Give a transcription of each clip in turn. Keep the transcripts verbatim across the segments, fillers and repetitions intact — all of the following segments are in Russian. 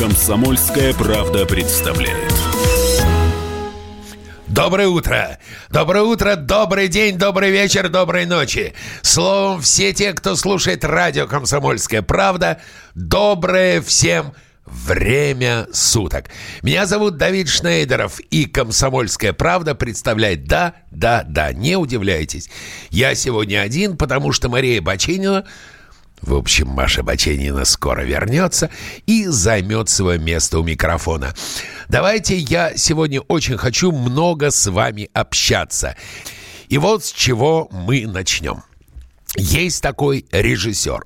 «Комсомольская правда» представляет. Доброе утро! Доброе утро, добрый день, добрый вечер, доброй ночи. Словом, все те, кто слушает радио «Комсомольская правда», доброе всем время суток. Меня зовут Давид Шнейдеров, и «Комсомольская правда» представляет «Да, да, да». Не удивляйтесь. Я сегодня один, потому что Мария Баченина... В общем, Маша Баченина скоро вернется и займет свое место у микрофона. Давайте, я сегодня очень хочу много с вами общаться. И вот с чего мы начнем. Есть такой режиссер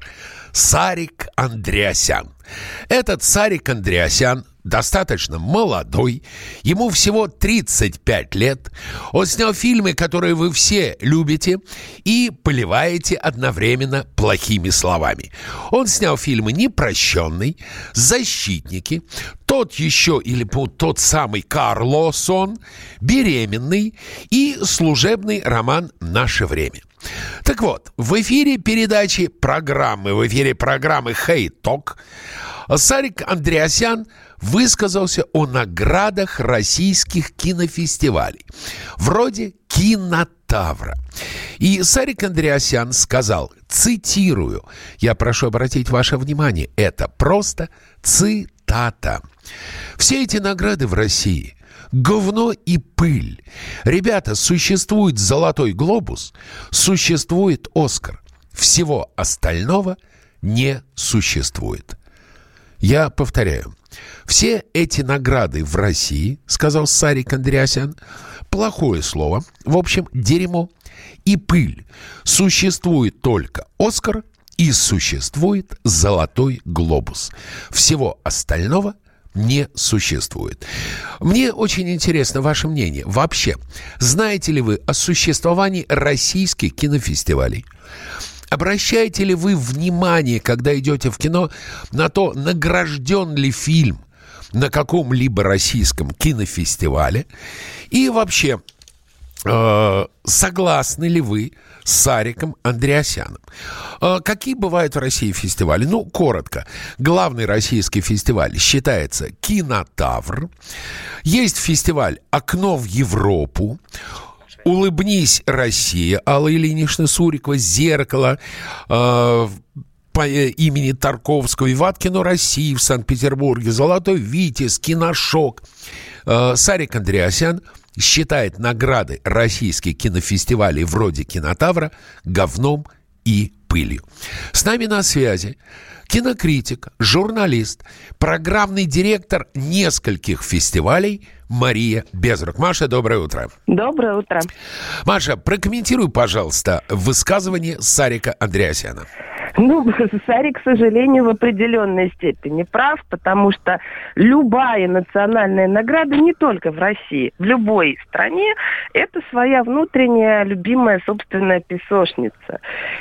Сарик Андреасян. Этот Сарик Андреасян достаточно молодой, ему всего тридцать пять лет. Он снял фильмы, которые вы все любите и поливаете одновременно плохими словами. Он снял фильмы «Непрощенный», «Защитники», «Тот еще» или «Тот самый Карлсон», «Беременный» и «Служебный роман. Наше время». Так вот, в эфире передачи программы, в эфире программы «Хей Ток» Сарик Андреасян высказался о наградах российских кинофестивалей, вроде «Кинотавра». И Сарик Андреасян сказал, цитирую, я прошу обратить ваше внимание, это просто цитата. «Все эти награды в России – говно и пыль. Ребята, существует «Золотой глобус», существует «Оскар». Всего остального не существует». Я повторяю. Все эти награды в России, сказал Сарик Андреасян, плохое слово, в общем, дерьмо и пыль. Существует только «Оскар» и существует «Золотой глобус». Всего остального не существует. Мне очень интересно ваше мнение. Вообще, знаете ли вы о существовании российских кинофестивалей? Обращаете ли вы внимание, когда идете в кино, на то, награжден ли фильм на каком-либо российском кинофестивале? И вообще, э, согласны ли вы с Сариком Андреасяном? Какие бывают в России фестивали? Ну, коротко. Главный российский фестиваль считается «Кинотавр». Есть фестиваль «Окно в Европу», «Улыбнись, Россия» Аллы Ильиничны Сурикова, «Зеркало» э, по имени Тарковского, «Ваткино России» в Санкт-Петербурге, «Золотой Витязь», «Киношок». Э, Сарик Андреасян считает награды российских кинофестивалей вроде «Кинотавра» говном и пылью. С нами на связи кинокритик, журналист, программный директор нескольких фестивалей Мария Безрук. Маша, доброе утро. Доброе утро. Маша, прокомментируй, пожалуйста, высказывание Сарика Андреасяна. Ну, Сарик, к сожалению, в определенной степени прав, потому что любая национальная награда, не только в России, в любой стране, это своя внутренняя, любимая, собственная песочница.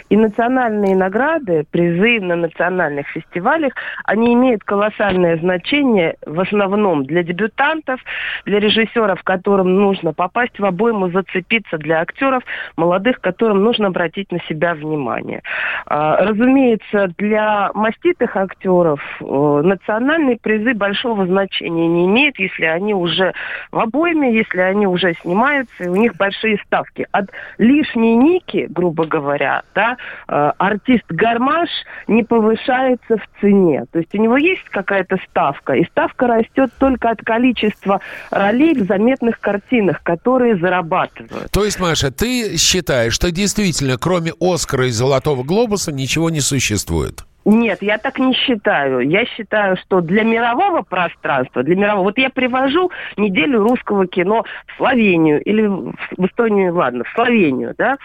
И национальные награды, призы на национальных фестивалях, они имеют колоссальное значение в основном для дебютантов, для режиссеров, которым нужно попасть в обойму, зацепиться, для актеров, молодых, которым нужно обратить на себя внимание. Разумеется, для маститых актеров э, национальные призы большого значения не имеют, если они уже в обойме, если они уже снимаются, и у них большие ставки. От лишней ники, грубо говоря, да, э, артист-гармаш не повышается в цене. То есть у него есть какая-то ставка, и ставка растет только от количества ролей в заметных картинах, которые зарабатывают. То есть, Маша, ты считаешь, что действительно, кроме «Оскара» и «Золотого глобуса», ничего не существует? Нет, я так не считаю. Я считаю, что для мирового пространства, для мирового... Вот я привожу неделю русского кино в Словению, или в Эстонию, ладно, в Словению, да,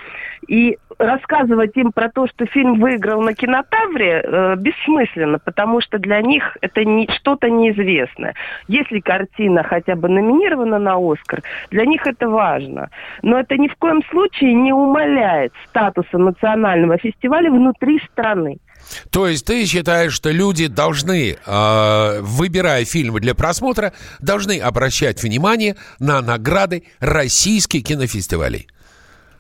и рассказывать им про то, что фильм выиграл на кинотавре, э, бессмысленно, потому что для них это не, что-то неизвестное. Если картина хотя бы номинирована на Оскар, для них это важно. Но это ни в коем случае не умаляет статуса национального фестиваля внутри страны. То есть ты считаешь, что люди должны, э, выбирая фильмы для просмотра, должны обращать внимание на награды российских кинофестивалей?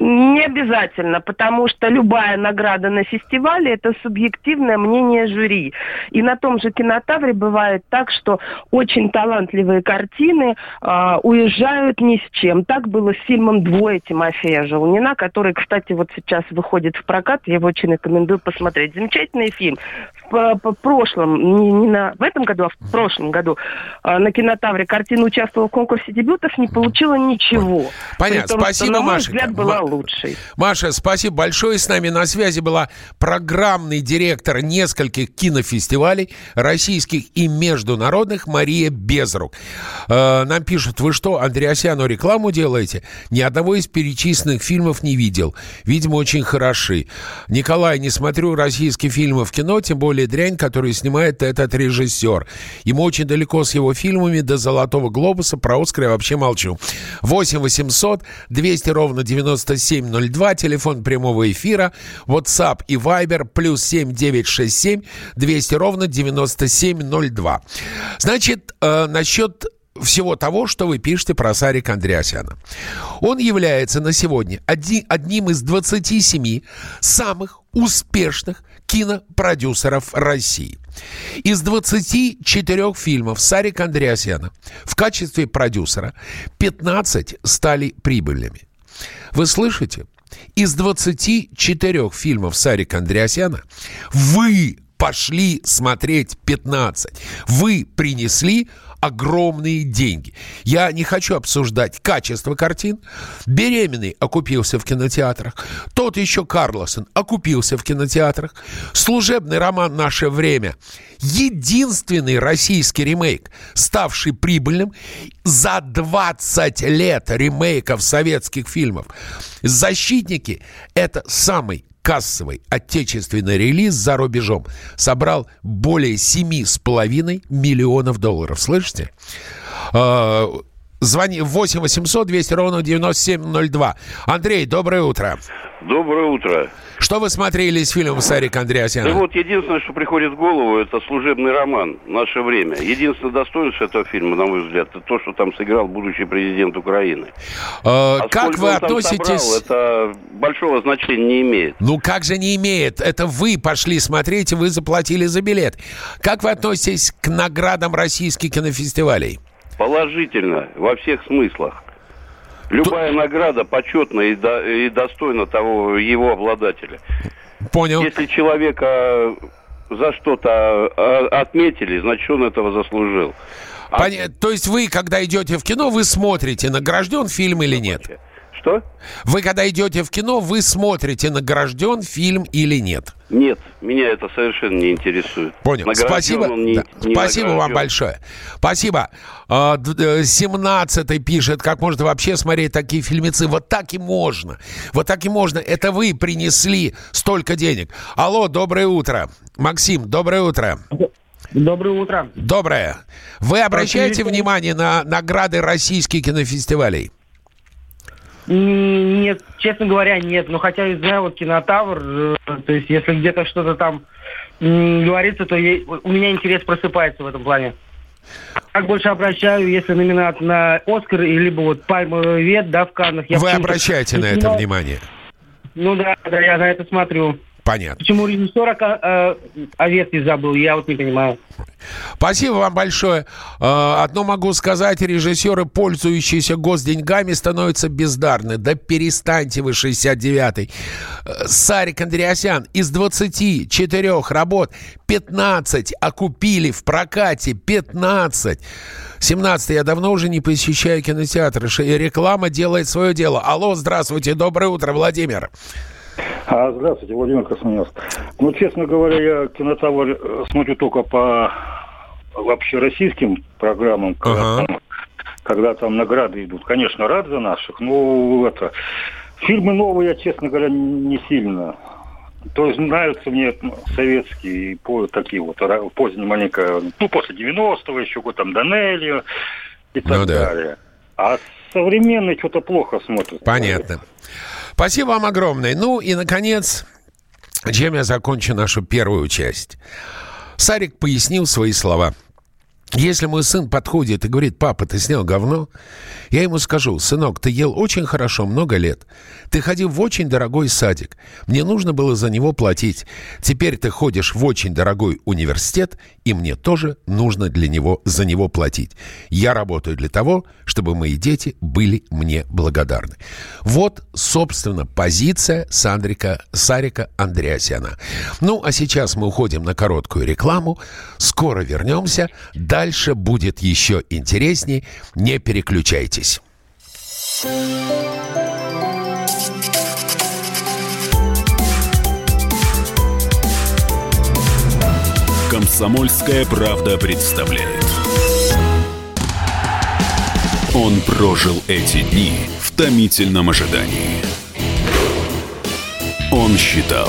Не обязательно, потому что любая награда на фестивале – это субъективное мнение жюри. И на том же кинотавре бывает так, что очень талантливые картины э, уезжают ни с чем. Так было с фильмом «Двое» Тимофея Желнина, который, кстати, вот сейчас выходит в прокат. Я его очень рекомендую посмотреть. Замечательный фильм. В, в прошлом, не, не на, в этом году, а в прошлом году э, на кинотавре картина участвовала в конкурсе дебютов, не получила ничего. Понятно. Том, спасибо, что, на мой взгляд, была лучшей. Маша, спасибо большое. С нами на связи была программный директор нескольких кинофестивалей, российских и международных, Мария Безрук. Э, нам пишут: вы что, Андреасяну рекламу делаете? Ни одного из перечисленных фильмов не видел. Видимо, очень хороши. Николай, не смотрю российские фильмы в кино, тем более дрянь, которую снимает этот режиссер. Ему очень далеко с его фильмами до «Золотого глобуса», про «Оскар» я вообще молчу. восемь восемьсот двести ровно девяносто девяносто семь ноль два, телефон прямого эфира, WhatsApp и Viber, плюс семь девятьсот шестьдесят семь двести ровно девяносто семь ноль два. Значит, э, насчет всего того, что вы пишете про Сарика Андреасяна. Он является на сегодня оди, одним из двадцати семи самых успешных кинопродюсеров России. Из двадцати четырёх фильмов Сарика Андреасяна в качестве продюсера пятнадцать стали прибыльными. Вы слышите? Из двадцати четырёх фильмов Сарика Андреасяна вы пошли смотреть пятнадцать. Вы принесли огромные деньги. Я не хочу обсуждать качество картин. «Беременный» окупился в кинотеатрах. «Тот еще Карлсон» окупился в кинотеатрах. «Служебный роман. Наше время» — единственный российский ремейк, ставший прибыльным за двадцать лет ремейков советских фильмов. «Защитники» — это самый кассовый отечественный релиз за рубежом, собрал более семь целых пять десятых миллионов долларов. Слышите? Э-э- звони восемь восемьсот двести ровно девяносто семь ноль два. Андрей, доброе утро. Доброе утро. Что вы смотрели из фильма «Сарик Андреасян»? Да вот единственное, что приходит в голову, это «Служебный роман. Наше время». Единственное достоинство этого фильма, на мой взгляд, это то, что там сыграл будущий президент Украины. А а как вы относитесь... Собрал, это большого значения не имеет. Ну как же не имеет? Это вы пошли смотреть, и вы заплатили за билет. Как вы относитесь к наградам российских кинофестивалей? Положительно, во всех смыслах. Любая Тут... награда почетна и, до... и достойна того его обладателя. Понял. Если человека за что-то отметили, значит, он этого заслужил. А... Пон... То есть вы, когда идете в кино, вы смотрите, награжден фильм или нет? Что? Вы, когда идете в кино, вы смотрите, награжден фильм или нет? Нет, меня это совершенно не интересует. Понял. Награжден Спасибо. Не, да. не Спасибо награжден. Вам большое. Спасибо. семнадцатый пишет: как можно вообще смотреть такие фильмецы? Вот так и можно. Вот так и можно. Это вы принесли столько денег. Алло, доброе утро. Максим, доброе утро. Доброе утро. Доброе. Вы обращаете Спасибо. Внимание на награды российских кинофестивалей? Нет, честно говоря, нет. Но хотя я знаю, вот кинотавр, то есть если где-то что-то там говорится, то я, у меня интерес просыпается в этом плане. Так больше обращаю, если номинат на «Оскар» либо вот «Пальмовый вет», да, в Каннах. Я Вы обращаете на это внимание? Ну да, да, я на это смотрю. Понятно. Почему режиссера э, Овецкий забыл, я вот не понимаю. Спасибо вам большое. Одно могу сказать: режиссеры, пользующиеся госденьгами, становятся бездарны. Да перестаньте вы, шестьдесят девятый. Сарик Андреасян из двадцати четырёх работ пятнадцать окупили в прокате. пятнадцать. семнадцатый. Я давно уже не посещаю кинотеатры. Реклама делает свое дело. Алло, здравствуйте, доброе утро, Владимир. Здравствуйте, Владимир Красноярск. Ну, честно говоря, я «Кинотавр» смотрю только по вообще российским программам, когда, ага. там, когда там награды идут. Конечно, рад за наших, но это... Фильмы новые, я, честно говоря, не сильно... То есть нравятся мне советские, такие вот, поздние маленько, ну, после девяностого еще, там, Данелия и так ну, да. далее. А современные что-то плохо смотрят. Понятно. Спасибо вам огромное. Ну, и, наконец, чем я закончу нашу первую часть. Сарик пояснил свои слова. Если мой сын подходит и говорит: папа, ты снял говно, я ему скажу: сынок, ты ел очень хорошо много лет, ты ходил в очень дорогой садик, мне нужно было за него платить, теперь ты ходишь в очень дорогой университет, и мне тоже нужно для него, за него платить. Я работаю для того, чтобы мои дети были мне благодарны. Вот, собственно, позиция Сандрика, Сарика Андреасяна. Ну, а сейчас мы уходим на короткую рекламу, скоро вернемся. Дальше будет еще интересней. Не переключайтесь. Комсомольская правда представляет. Он прожил эти дни в томительном ожидании. Он считал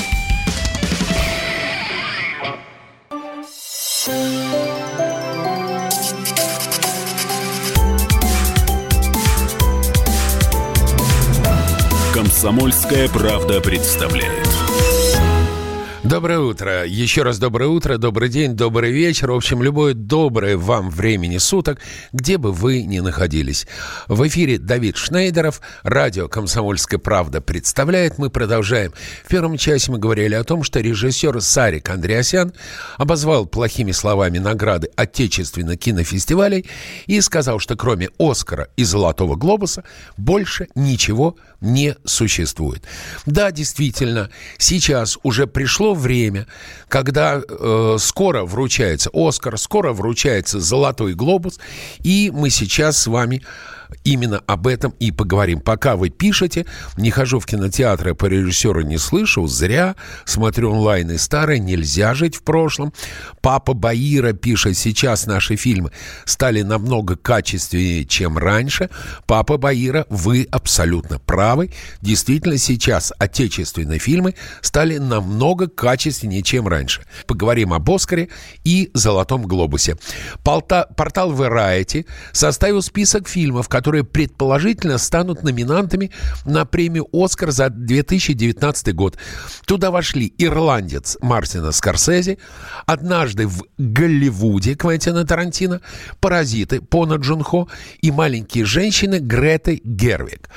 «Комсомольская правда» представляет. Доброе утро. Еще раз доброе утро, добрый день, добрый вечер. В общем, любое доброе вам времени суток, где бы вы ни находились. В эфире Давид Шнейдеров, радио «Комсомольская правда» представляет. Мы продолжаем. В первом часе мы говорили о том, что режиссер Сарик Андреасян обозвал плохими словами награды отечественных кинофестивалей и сказал, что кроме «Оскара» и «Золотого глобуса» больше ничего не существует. Да, действительно, сейчас уже пришло время, когда э, скоро вручается «Оскар», скоро вручается «Золотой глобус», и мы сейчас с вами именно об этом и поговорим. Пока вы пишете, не хожу в кинотеатры, по режиссеру не слышу, зря, смотрю онлайн и старое, нельзя жить в прошлом. Папа Баира пишет: сейчас наши фильмы стали намного качественнее, чем раньше. Папа Баира, вы абсолютно правы. Действительно, сейчас отечественные фильмы стали намного качественнее, чем раньше. Поговорим об «Оскаре» и «Золотом глобусе». Полта... Портал Variety составил список фильмов, которые которые предположительно станут номинантами на премию «Оскар» за две тысячи девятнадцатый год. Туда вошли «Ирландец» Мартина Скорсезе, «Однажды в Голливуде» Квентина Тарантино, «Паразиты» Пона Джун Хо и «Маленькие женщины» Греты Гервиг.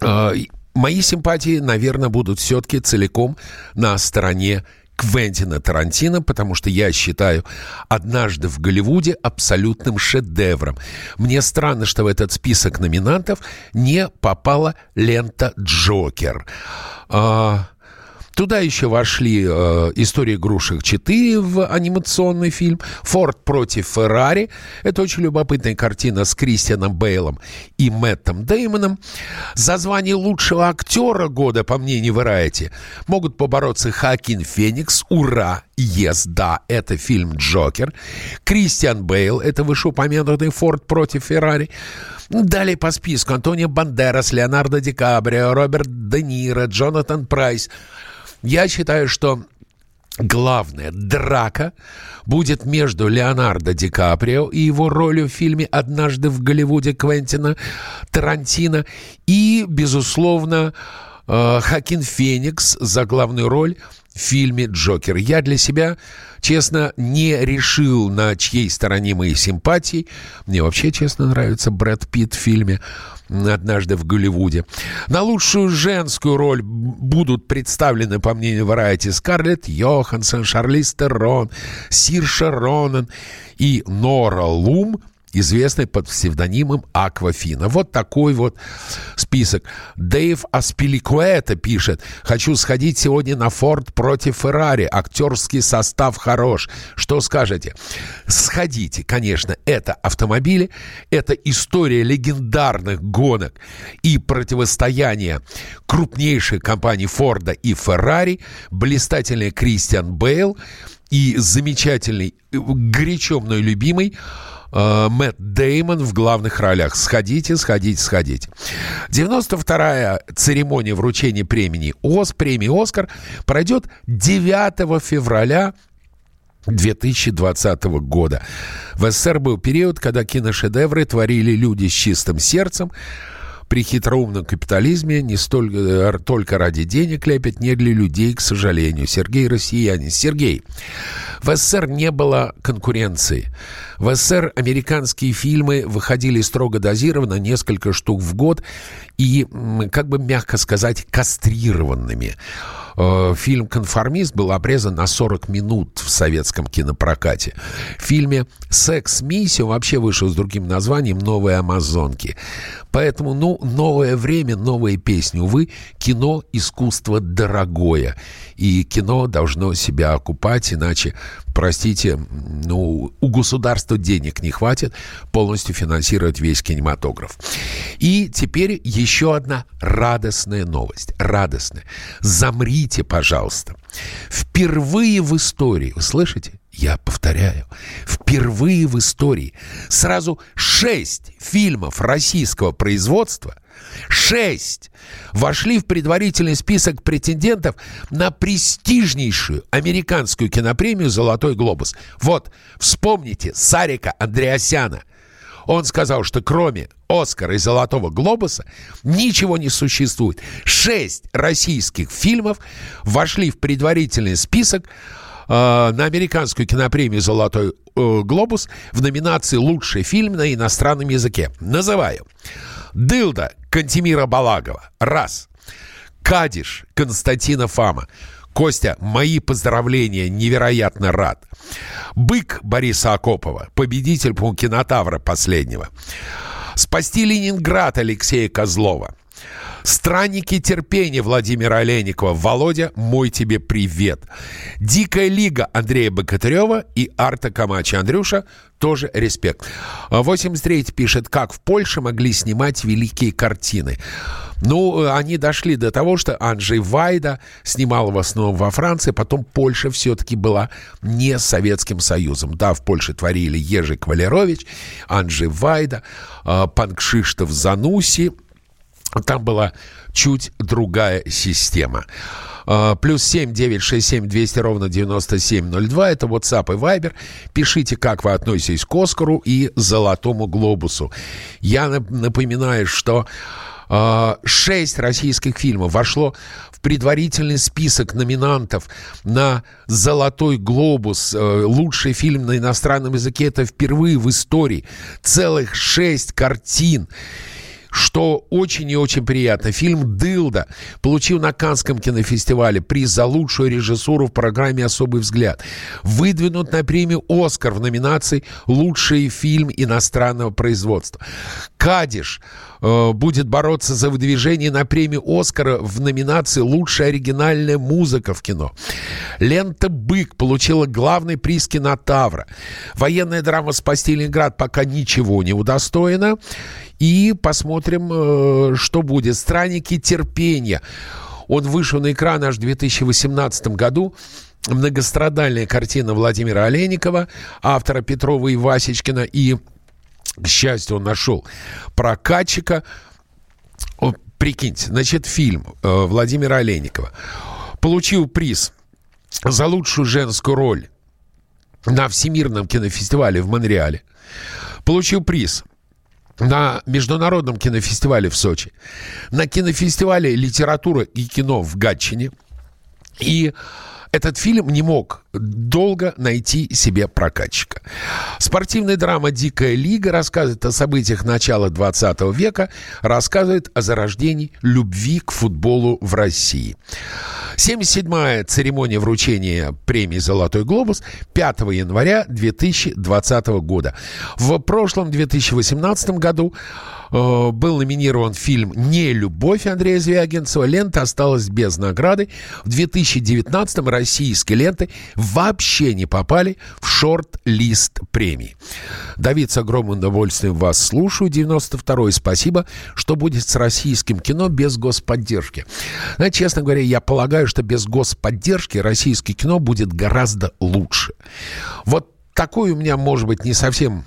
Мои симпатии, наверное, будут все-таки целиком на стороне Квентина Тарантино, потому что я считаю «Однажды в Голливуде» абсолютным шедевром. Мне странно, что в этот список номинантов не попала лента «Джокер». А... Туда еще вошли э, «История игрушек четыре» в анимационный фильм, «Форд против Феррари». Это очень любопытная картина с Кристианом Бейлом и Мэттом Деймоном. За звание лучшего актера года, по мнению Variety, могут побороться Хоакин Феникс, «Ура!», «Ес», да, это фильм «Джокер», Кристиан Бейл, это вышеупомянутый «Форд против Феррари». Далее по списку: Антонио Бандерас, Леонардо Ди Каприо, Роберт Де Ниро, Джонатан Прайс. Я считаю, что главная драка будет между Леонардо Ди Каприо и его ролью в фильме «Однажды в Голливуде» Квентина Тарантино и, безусловно, Хоакин Феникс за главную роль в фильме «Джокер». Я для себя, честно, не решил, на чьей стороне мои симпатии. Мне вообще, честно, нравится Брэд Питт в фильме «Однажды в Голливуде». На лучшую женскую роль будут представлены, по мнению Variety, Скарлетт Йоханссон, Шарлиз Терон, Сирша Ронан и Нора Лум, известный под псевдонимом Аквафина. Вот такой вот список. Дэйв Аспиликуэта пишет: «Хочу сходить сегодня на Форд против Феррари. Актерский состав хорош». Что скажете? Сходите, конечно, это автомобили, это история легендарных гонок и противостояния крупнейших компаний Форда и Феррари, блистательный Кристиан Бейл и замечательный, горячо мной любимый Мэтт Дэймон в главных ролях. Сходите, сходите, сходите. девяносто вторая церемония вручения премии Оз, премии «Оскар» пройдет девятого февраля две тысячи двадцатого года. В СССР был период, когда киношедевры творили люди с чистым сердцем. При хитроумном капитализме не столько, только ради денег лепят, не для людей, к сожалению. Сергей Россиянин. Сергей, в СССР не было конкуренции. В СССР американские фильмы выходили строго дозированно, несколько штук в год, и, как бы мягко сказать, кастрированными. Фильм «Конформист» был обрезан на сорок минут в советском кинопрокате. В фильме «Секс-миссия» вообще вышел с другим названием «Новые амазонки». Поэтому, ну, новое время, новые песни. Увы, кино – искусство дорогое. И кино должно себя окупать, иначе, простите, ну, у государства денег не хватит полностью финансировать весь кинематограф. И теперь еще одна радостная новость. Радостная. Замрите, пожалуйста. Впервые в истории, вы слышите? Я повторяю, впервые в истории сразу шесть фильмов российского производства, шесть, вошли в предварительный список претендентов на престижнейшую американскую кинопремию «Золотой глобус». Вот, вспомните Сарика Андреасяна. Он сказал, что кроме «Оскара» и «Золотого глобуса» ничего не существует. Шесть российских фильмов вошли в предварительный список э, на американскую кинопремию «Золотой э, глобус» в номинации «Лучший фильм на иностранном языке». Называю: «Дылда» Кантемира Балагова. Раз. «Кадиш» Константина Фама. Костя, мои поздравления, невероятно рад. «Бык» Бориса Акопова, победитель по «Кинотавра» последнего. «Спасти Ленинград» Алексея Козлова. «Странники терпения» Владимира Олейникова. Володя, мой тебе привет. «Дикая лига» Андрея Богатырева и Арта Камача. Андрюша, тоже респект. восемьдесят третий пишет: «Как в Польше могли снимать великие картины?» Ну, они дошли до того, что Анджей Вайда снимал в основном во Франции, потом Польша все-таки была не Советским Союзом. Да, в Польше творили Ежи Квалерович, Анджей Вайда, пан Кшиштоф Зануси. Там была чуть другая система. Плюс семь девятьсот шестьдесят семь двести ровно девяносто семь ноль два. Это WhatsApp и Viber. Пишите, как вы относитесь к «Оскару» и «Золотому глобусу». Я напоминаю, что шесть российских фильмов вошло в предварительный список номинантов на «Золотой глобус», лучший фильм на иностранном языке. Это впервые в истории. Целых шесть картин. Что очень и очень приятно. Фильм «Дылда» получил на Каннском кинофестивале приз за лучшую режиссуру в программе «Особый взгляд». Выдвинут на премию «Оскар» в номинации «Лучший фильм иностранного производства». «Кадиш» э, будет бороться за выдвижение на премию «Оскара» в номинации «Лучшая оригинальная музыка в кино». Лента «Бык» получила главный приз «Кинотавра». Военная драма «Спасти Ленинград» пока ничего не удостоена. И посмотрим, э, что будет. «Странники терпения». Он вышел на экран аж в две тысячи восемнадцатом году. Многострадальная картина Владимира Олейникова, автора Петрова и Васечкина, и к счастью, он нашел прокатчика. Прикиньте, значит, фильм э, Владимира Олейникова получил приз за лучшую женскую роль на Всемирном кинофестивале в Монреале. Получил приз на международном кинофестивале в Сочи, на кинофестивале литературы и кино в Гатчине. И этот фильм не мог долго найти себе прокатчика. Спортивная драма «Дикая лига» рассказывает о событиях начала двадцатого века, рассказывает о зарождении любви к футболу в России. семьдесят седьмая церемония вручения премии «Золотой глобус» пятого января две тысячи двадцатого года. В прошлом две тысячи восемнадцатом году э, был номинирован фильм «Нелюбовь» Андрея Звягинцева. Лента осталась без награды. В две тысячи девятнадцатом российские ленты вообще не попали в шорт-лист премии. Давид, с огромным удовольствием вас слушаю. девяносто второй. Спасибо. Что будет с российским кино без господдержки? Знаете, честно говоря, я полагаю, что без господдержки российское кино будет гораздо лучше. Вот такой у меня, может быть, не совсем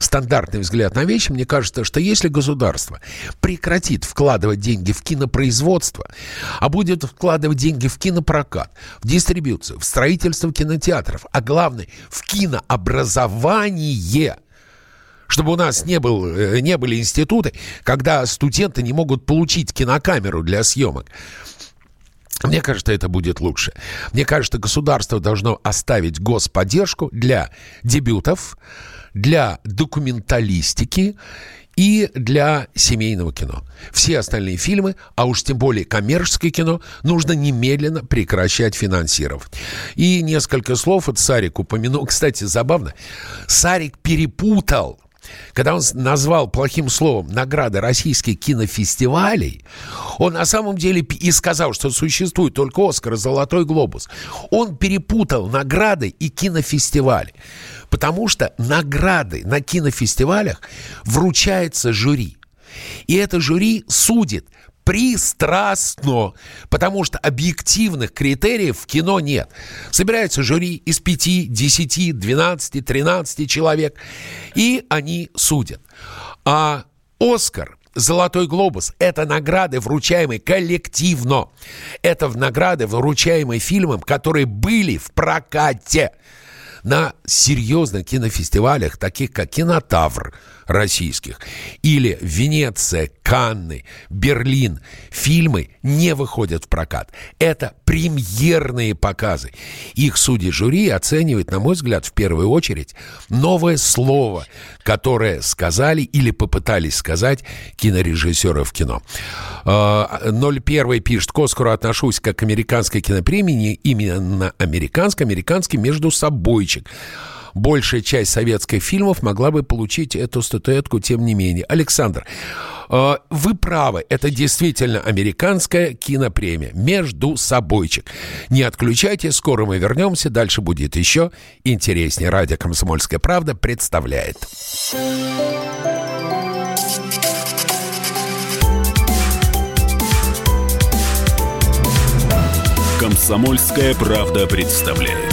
стандартный взгляд на вещи. Мне кажется, что если государство прекратит вкладывать деньги в кинопроизводство, а будет вкладывать деньги в кинопрокат, в дистрибьюцию, в строительство кинотеатров, а главное, в кинообразование, чтобы у нас не был, не были институты, когда студенты не могут получить кинокамеру для съемок, мне кажется, это будет лучше. Мне кажется, государство должно оставить господдержку для дебютов, для документалистики и для семейного кино. Все остальные фильмы, а уж тем более коммерческое кино, нужно немедленно прекращать финансировать. И несколько слов от Сарик упомянул. Кстати, забавно, Сарик перепутал, когда он назвал плохим словом награды российских кинофестивалей, он на самом деле и сказал, что существует только «Оскар» и «Золотой глобус». Он перепутал награды и кинофестивали, потому что награды на кинофестивалях вручается жюри. И это жюри судит пристрастно, потому что объективных критериев в кино нет. Собирается жюри из пяти, десяти, двенадцати, тринадцати человек, и они судят. А «Оскар», «Золотой глобус» — это награды, вручаемые коллективно. Это награды, вручаемые фильмам, которые были в прокате на серьезных кинофестивалях, таких как «Кинотавр» российских, или «Венеция», «Канны», «Берлин». Фильмы не выходят в прокат. Это премьерные показы. Их судьи жюри оценивают, на мой взгляд, в первую очередь новое слово, которое сказали или попытались сказать кинорежиссеры в кино. ноль один пишет: к «Оскару отношусь как к американской кинопремии, именно американской, американский между собой. Большая часть советских фильмов могла бы получить эту статуэтку, тем не менее». Александр, вы правы, это действительно американская кинопремия. Между собойчик. Не отключайте, скоро мы вернемся, дальше будет еще интереснее. Радио «Комсомольская правда» представляет. «Комсомольская правда» представляет.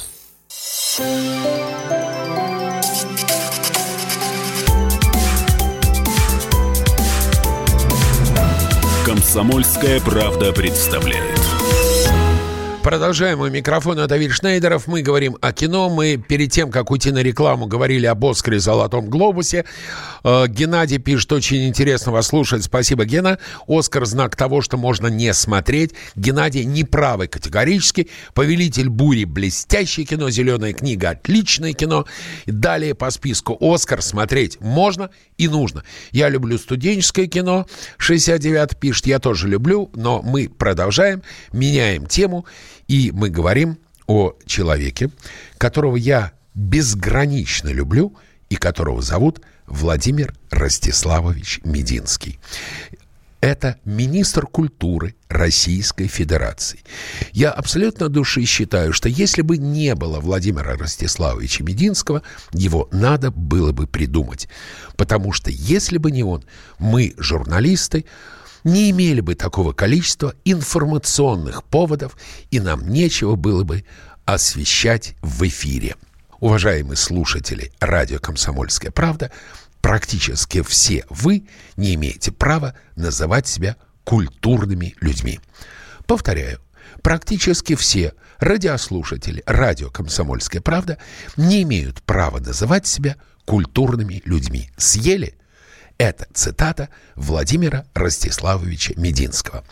«Комсомольская правда» представляет. Продолжаем. У микрофона Давид Шнейдеров. Мы говорим о кино. Мы перед тем, как уйти на рекламу, говорили об «Оскаре», «Золотом глобусе». Э, Геннадий пишет: очень интересно вас слушать. Спасибо, Гена. «Оскар» — знак того, что можно не смотреть. Геннадий не правый категорически. «Повелитель бури» — блестящее кино. «Зеленая книга» — отличное кино. И далее по списку. «Оскар» смотреть можно и нужно. «Я люблю студенческое кино». шестьдесят девятый пишет: я тоже люблю, но мы продолжаем, меняем тему. И мы говорим о человеке, которого я безгранично люблю и которого зовут Владимир Ростиславович Мединский. Это министр культуры Российской Федерации. Я абсолютно души считаю, что если бы не было Владимира Ростиславовича Мединского, его надо было бы придумать. Потому что если бы не он, мы, журналисты, не имели бы такого количества информационных поводов, и нам нечего было бы освещать в эфире. Уважаемые слушатели радио «Комсомольская правда», практически все вы не имеете права называть себя культурными людьми. Повторяю, практически все радиослушатели радио «Комсомольская правда» не имеют права называть себя культурными людьми. Съели? Это цитата Владимира Ростиславовича Мединского.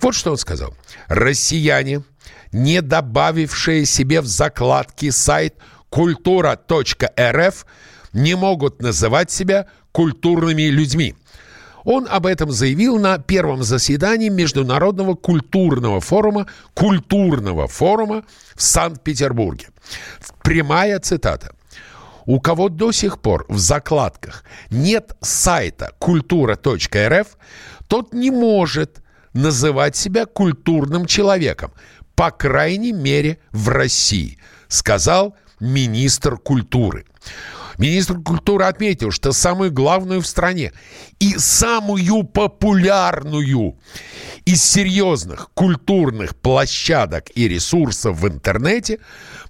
Вот что он сказал. «Россияне, не добавившие себе в закладки сайт культура точка эр эф, не могут называть себя культурными людьми». Он об этом заявил на первом заседании Международного культурного форума «Культурного форума» в Санкт-Петербурге. Прямая цитата. «У кого до сих пор в закладках нет сайта культура точка эр эф, тот не может называть себя культурным человеком, по крайней мере в России», сказал министр культуры. Министр культуры отметил, что самую главную в стране и самую популярную из серьезных культурных площадок и ресурсов в интернете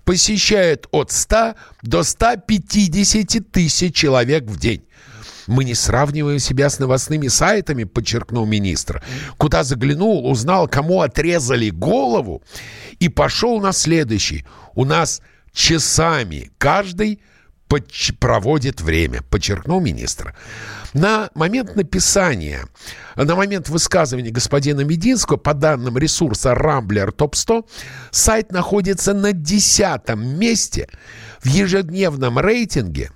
посещает от ста до ста пятидесяти тысяч человек в день. «Мы не сравниваем себя с новостными сайтами», — подчеркнул министр, куда заглянул, узнал, кому отрезали голову, и пошел на следующий. «У нас часами каждый проводит время», — подчеркнул министр. На момент написания, на момент высказывания господина Мединского, по данным ресурса Rambler топ сто, сайт находится на десятом месте в ежедневном рейтинге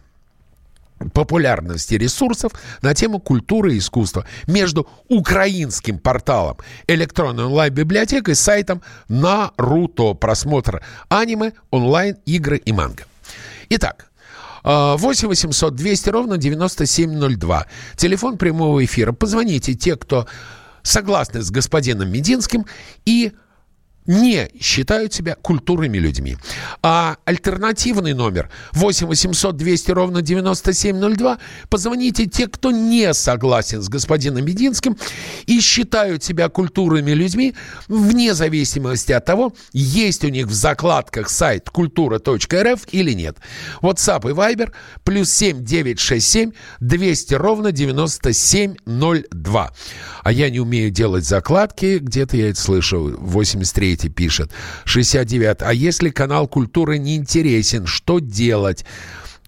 популярности ресурсов на тему культуры и искусства между украинским порталом электронной онлайн-библиотекой и сайтом Наруто, просмотр аниме, онлайн, игры и манго. Итак, восемь восемьсот двести ровно девяносто семь ноль два. Телефон прямого эфира. Позвоните те, кто согласны с господином Мединским и не считают себя культурными людьми. А альтернативный номер восемь восемьсот двести ровно девяносто семь ноль два. Позвоните те, кто не согласен с господином Мединским и считают себя культурными людьми, вне зависимости от того, есть у них в закладках сайт культура точка эр эф или нет. WhatsApp и Viber плюс семь девятьсот шестьдесят семь двести ровно девяносто семь ноль два. А я не умею делать закладки, где-то я это слышал, восемьдесят три пишет, шестьдесят девять. А если канал культуры не интересен, что делать?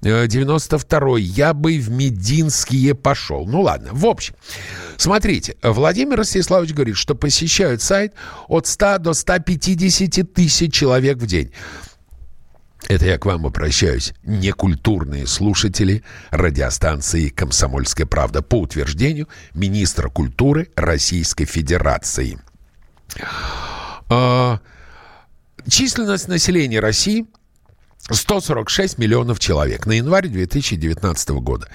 девяносто второй. Я бы в Мединские пошел. Ну ладно. В общем, смотрите, Владимир Ростиславович говорит, что посещают сайт от ста до ста пятидесяти тысяч человек в день. Это я к вам обращаюсь, некультурные слушатели радиостанции «Комсомольская правда», по утверждению министра культуры Российской Федерации. Численность населения России сто сорок шесть миллионов человек на январь две тысячи девятнадцатого года.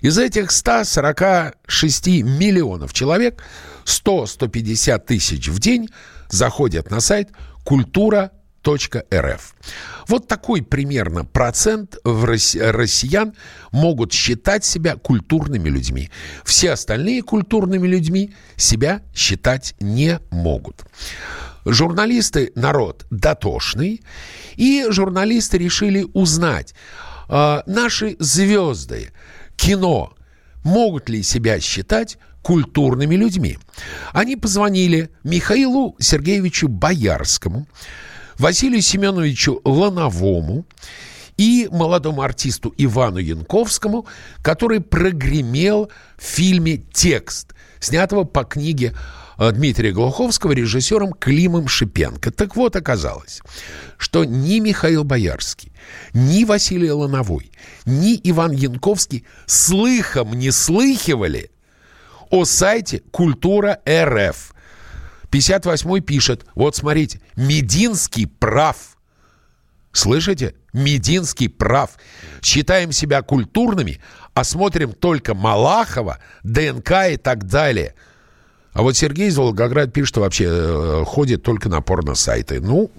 Из этих ста сорока шести миллионов человек сто - сто пятьдесят тысяч в день заходят на сайт культура точка эр эф. Вот такой примерно процент россиян могут считать себя культурными людьми. Все остальные культурными людьми себя считать не могут. Журналисты — народ дотошный, и журналисты решили узнать, э, наши звезды кино могут ли себя считать культурными людьми. Они позвонили Михаилу Сергеевичу Боярскому, Василию Семеновичу Лановому и молодому артисту Ивану Янковскому, который прогремел в фильме «Текст», снятого по книге Дмитрия Глуховского режиссером Климом Шипенко. Так вот, оказалось, что ни Михаил Боярский, ни Василий Лановой, ни Иван Янковский слыхом не слыхивали о сайте «Культура.рф». пятьдесят восьмой пишет, вот смотрите, Мединский прав. Слышите? Мединский прав. Считаем себя культурными, а смотрим только Малахова, ДНК и так далее. А вот Сергей из Волгограда пишет, что вообще ходит только на порно-сайты. Ну,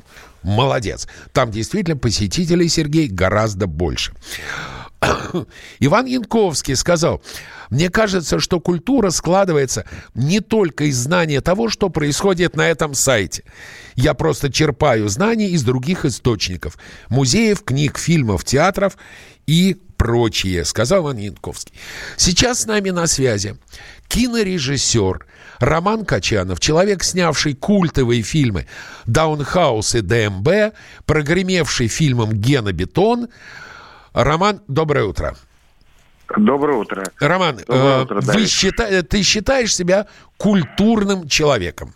молодец. Там действительно посетителей, Сергей, гораздо больше. Иван Янковский сказал: мне кажется, что культура складывается не только из знания того, что происходит на этом сайте. Я просто черпаю знания из других источников. Музеев, книг, фильмов, театров и прочее, сказал Иван Янковский. Сейчас с нами на связи кинорежиссер Роман Качанов, человек, снявший культовые фильмы «Даунхаус» и «ДМБ», прогремевший фильмом «Гена Бетон». Роман, доброе утро. Доброе утро. Роман, доброе утро, вы счита... ты считаешь себя культурным человеком?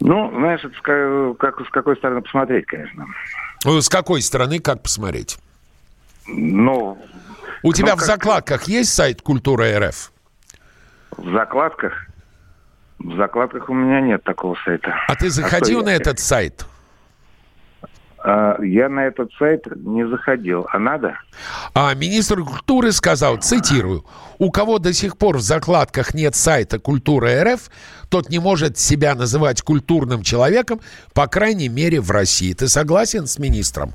Ну, знаешь, это как, с какой стороны посмотреть, конечно. С какой стороны, как посмотреть? Ну, У ну, тебя как... в закладках есть сайт «Культура РФ»? В закладках? В закладках у меня нет такого сайта. А ты заходил а на я... этот сайт? Я на этот сайт не заходил. А надо? А министр культуры сказал, цитирую: «У кого до сих пор в закладках нет сайта «Культура РФ», тот не может себя называть культурным человеком, по крайней мере, в России». Ты согласен с министром?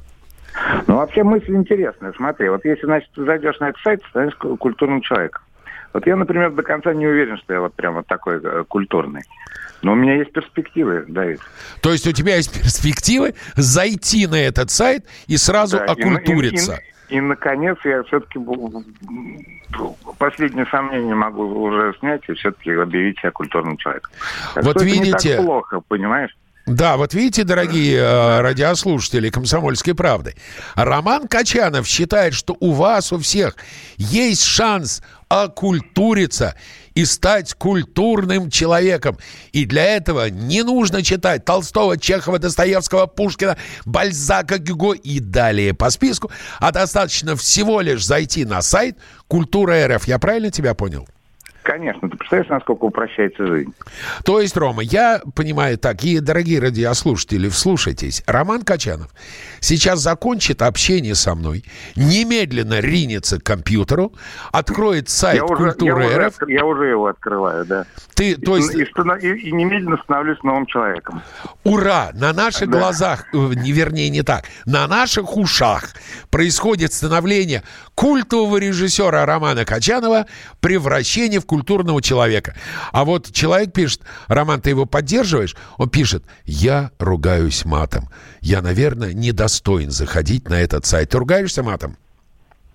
Ну, вообще мысль интересная. Смотри, вот если, значит, ты зайдешь на этот сайт, станешь культурным человеком. Вот я, например, до конца не уверен, что я вот прям вот такой культурный. Но у меня есть перспективы, Давид. То есть у тебя есть перспективы зайти на этот сайт и сразу да, окультуриться? И, и, и, и, наконец, я все-таки последнее сомнение могу уже снять и все-таки объявить себя культурным человеком. Так вот видите... не так плохо, понимаешь? Да, вот видите, дорогие э, радиослушатели «Комсомольской правды», Роман Качанов считает, что у вас, у всех, есть шанс окультуриться и стать культурным человеком. И для этого не нужно читать Толстого, Чехова, Достоевского, Пушкина, Бальзака, Гюго и далее по списку, а достаточно всего лишь зайти на сайт «Культура РФ». Я правильно тебя понял? Конечно. Ты представляешь, насколько упрощается жизнь? То есть, Рома, я понимаю так, и, дорогие радиослушатели, вслушайтесь. Роман Качанов сейчас закончит общение со мной, немедленно ринется к компьютеру, откроет сайт я «Культура уже, я РФ». Уже, я уже его открываю, да. Ты, то есть... и, и, и немедленно становлюсь новым человеком. Ура! На наших да. глазах, вернее, не так, на наших ушах происходит становление культового режиссера Романа Качанова, превращение в культурного человека. А вот человек пишет, Роман, ты его поддерживаешь? Он пишет: я ругаюсь матом. Я, наверное, недостоин заходить на этот сайт. Ты ругаешься матом?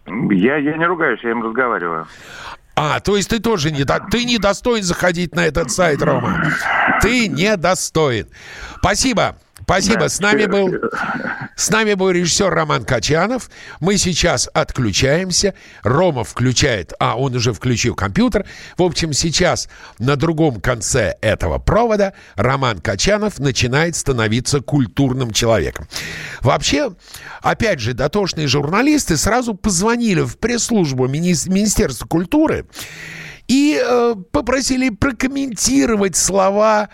Я, я не ругаюсь, я им разговариваю. А, то есть ты тоже не до... ты недостоин заходить на этот сайт, Рома. Ты недостоин. Спасибо. Спасибо. С нами был, с нами был режиссер Роман Качанов. Мы сейчас отключаемся. Рома включает, а он уже включил компьютер. В общем, сейчас на другом конце этого провода Роман Качанов начинает становиться культурным человеком. Вообще, опять же, дотошные журналисты сразу позвонили в пресс-службу мини- Министерства культуры и э, попросили прокомментировать слова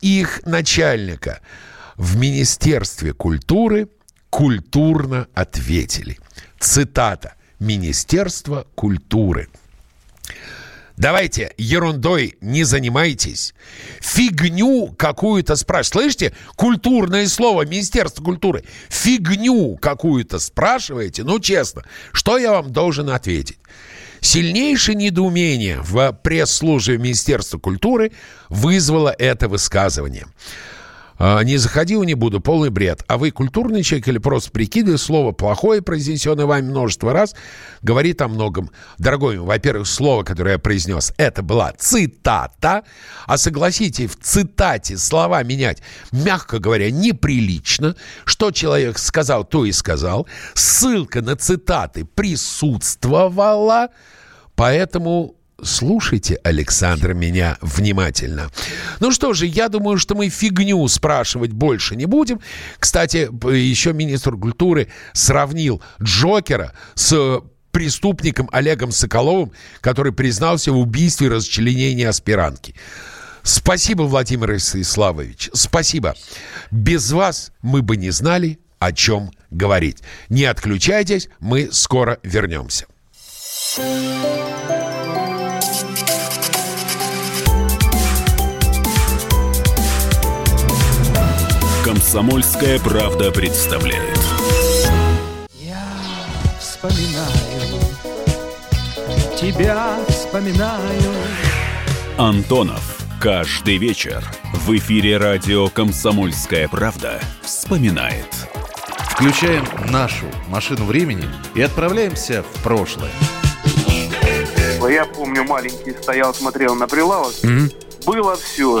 их начальника. В Министерстве культуры культурно ответили. Цитата. Министерство культуры. Давайте ерундой не занимайтесь. Фигню какую-то спрашиваете. Слышите? Культурное слово Министерство культуры. Фигню какую-то спрашиваете. Ну, честно, что я вам должен ответить? Сильнейшее недоумение в пресс-службе Министерства культуры вызвало это высказывание. Не заходил, не буду, полный бред. А вы культурный человек или просто прикиды? Слово плохое, произнесенное вами множество раз, говорит о многом. Дорогой, во-первых, слово, которое я произнес, это была цитата. А согласитесь, в цитате слова менять, мягко говоря, неприлично. Что человек сказал, то и сказал. Ссылка на цитаты присутствовала, поэтому... Слушайте, Александр, меня внимательно. Ну что же, я думаю, что мы фигню спрашивать больше не будем. Кстати, еще министр культуры сравнил Джокера с преступником Олегом Соколовым, который признался в убийстве и расчленении аспирантки. Спасибо, Владимир Исаиславович, спасибо. Без вас мы бы не знали, о чем говорить. Не отключайтесь, мы скоро вернемся. «Комсомольская правда» представляет. Я вспоминаю, тебя вспоминаю. Антонов. Каждый вечер в эфире радио «Комсомольская правда» вспоминает. Включаем нашу машину времени и отправляемся в прошлое. Я помню, маленький стоял, смотрел на прилавок. Mm-hmm. Было все.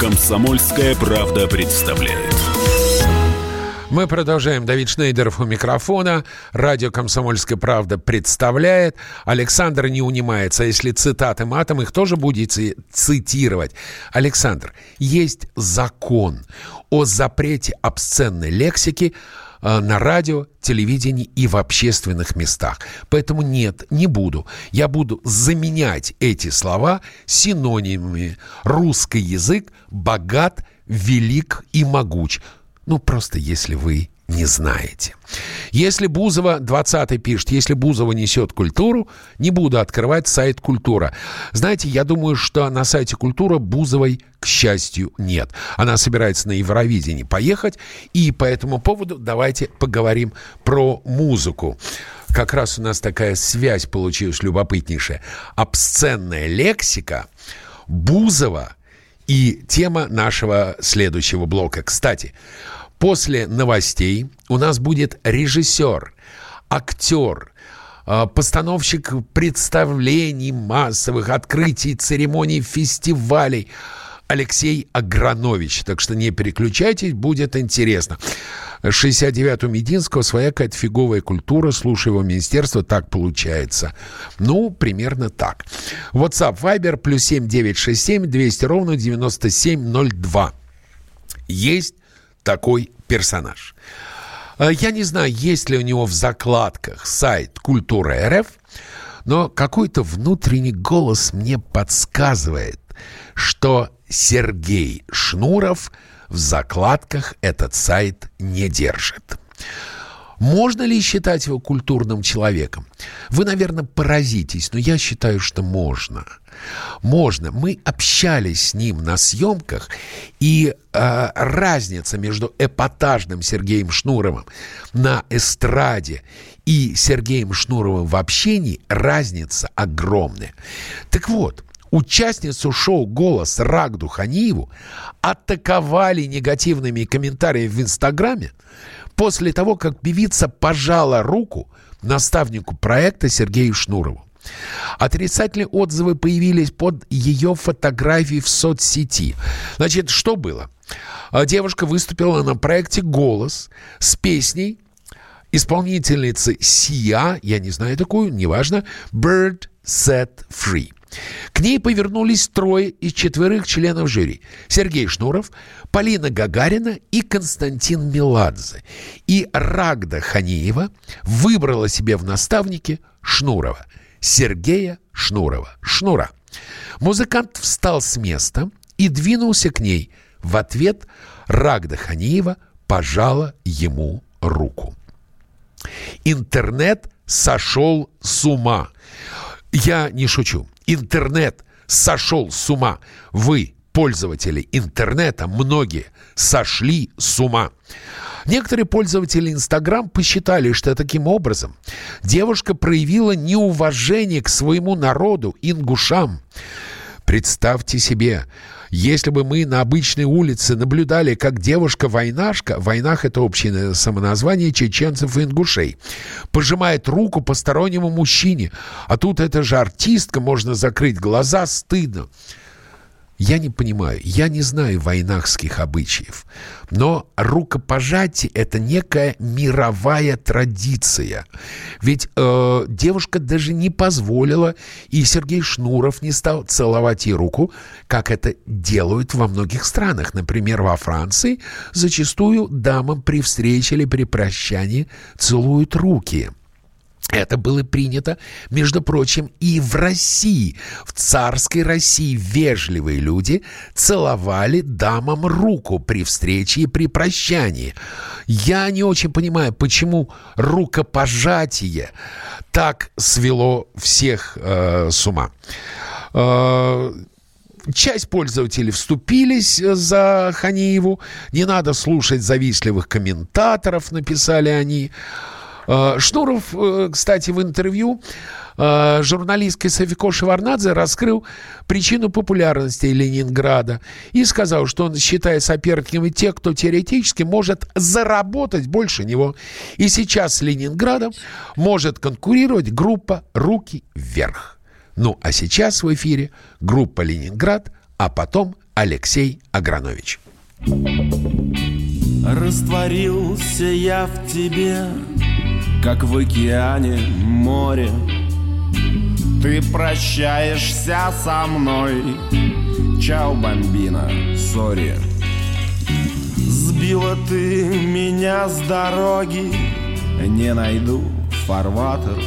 «Комсомольская правда» представляет. Мы продолжаем. Давид Шнейдеров у микрофона. Радио «Комсомольская правда» представляет. Александр не унимается. Если цитаты матом, их тоже будете цитировать. Александр, есть закон о запрете обсценной лексики на радио, телевидении и в общественных местах. Поэтому нет, не буду. Я буду заменять эти слова синонимами. Русский язык богат, велик и могуч. Ну, просто если вы не знаете. Если Бузова, двадцатый пишет, если Бузова несет культуру, не буду открывать сайт «Культура». Знаете, я думаю, что на сайте «Культура» Бузовой, к счастью, нет. Она собирается на Евровидение поехать, и по этому поводу давайте поговорим про музыку. Как раз у нас такая связь получилась любопытнейшая. Обсценная лексика Бузова и тема нашего следующего блока. Кстати, после новостей у нас будет режиссер, актер, постановщик представлений массовых, открытий, церемоний, фестивалей Алексей Агранович. Так что не переключайтесь, будет интересно. шестьдесят девятую Мединского своя какая-то фиговая культура, слушай его министерство, так получается. Ну, примерно так. WhatsApp, Viber, плюс семь девятьсот шестьдесят семь двести ровно девяносто семь ноль два. Есть такой персонаж. Я не знаю, есть ли у него в закладках сайт «Культура РФ», но какой-то внутренний голос мне подсказывает, что Сергей Шнуров в закладках этот сайт не держит. Можно ли считать его культурным человеком? Вы, наверное, поразитесь, но я считаю, что можно. Можно. Мы общались с ним на съемках, и э, разница между эпатажным Сергеем Шнуровым на эстраде и Сергеем Шнуровым в общении, разница огромная. Так вот, участницу шоу «Голос» Рагду Ханиеву атаковали негативными комментариями в Инстаграме после того, как певица пожала руку наставнику проекта Сергею Шнурову. Отрицательные отзывы появились под ее фотографией в соцсети. Значит, что было? Девушка выступила на проекте «Голос» с песней исполнительницы Сиа, я не знаю такую, неважно, «Bird Set Free». К ней повернулись трое из четверых членов жюри. Сергей Шнуров, Полина Гагарина и Константин Меладзе. И Рагда Ханиева выбрала себе в наставнике Шнурова. Сергея Шнурова. Шнура. Музыкант встал с места и двинулся к ней. В ответ Рагда Ханиева пожала ему руку. Интернет сошел с ума. Я не шучу. Интернет сошел с ума. Вы, пользователи интернета, многие сошли с ума. Некоторые пользователи Инстаграм посчитали, что таким образом девушка проявила неуважение к своему народу, ингушам. Представьте себе, если бы мы на обычной улице наблюдали, как девушка-войнашка, войнах — это общее самоназвание чеченцев и ингушей, пожимает руку постороннему мужчине, а тут эта же артистка, можно закрыть глаза, стыдно. Я не понимаю, я не знаю войнахских обычаев, но рукопожатие — это некая мировая традиция. Ведь э, девушка даже не позволила, и Сергей Шнуров не стал целовать ей руку, как это делают во многих странах. Например, во Франции зачастую дамам при встрече или при прощании целуют руки. Это было принято, между прочим, и в России. В царской России вежливые люди целовали дамам руку при встрече и при прощании. Я не очень понимаю, почему рукопожатие так свело всех э, с ума. Э, Часть пользователей вступились за Ханиеву. «Не надо слушать завистливых комментаторов», — написали они. Шнуров, кстати, в интервью журналистке Софико Шеварнадзе раскрыл причину популярности Ленинграда и сказал, что он считает соперниками тех, кто теоретически может заработать больше него. И сейчас с Ленинградом может конкурировать группа «Руки вверх». Ну, а сейчас в эфире группа «Ленинград», а потом Алексей Агранович. Растворился я в тебе, как в океане море. Ты прощаешься со мной. Чао, бомбина, сори. Сбила ты меня с дороги. Не найду фарватер.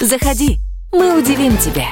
Заходи, мы удивим тебя.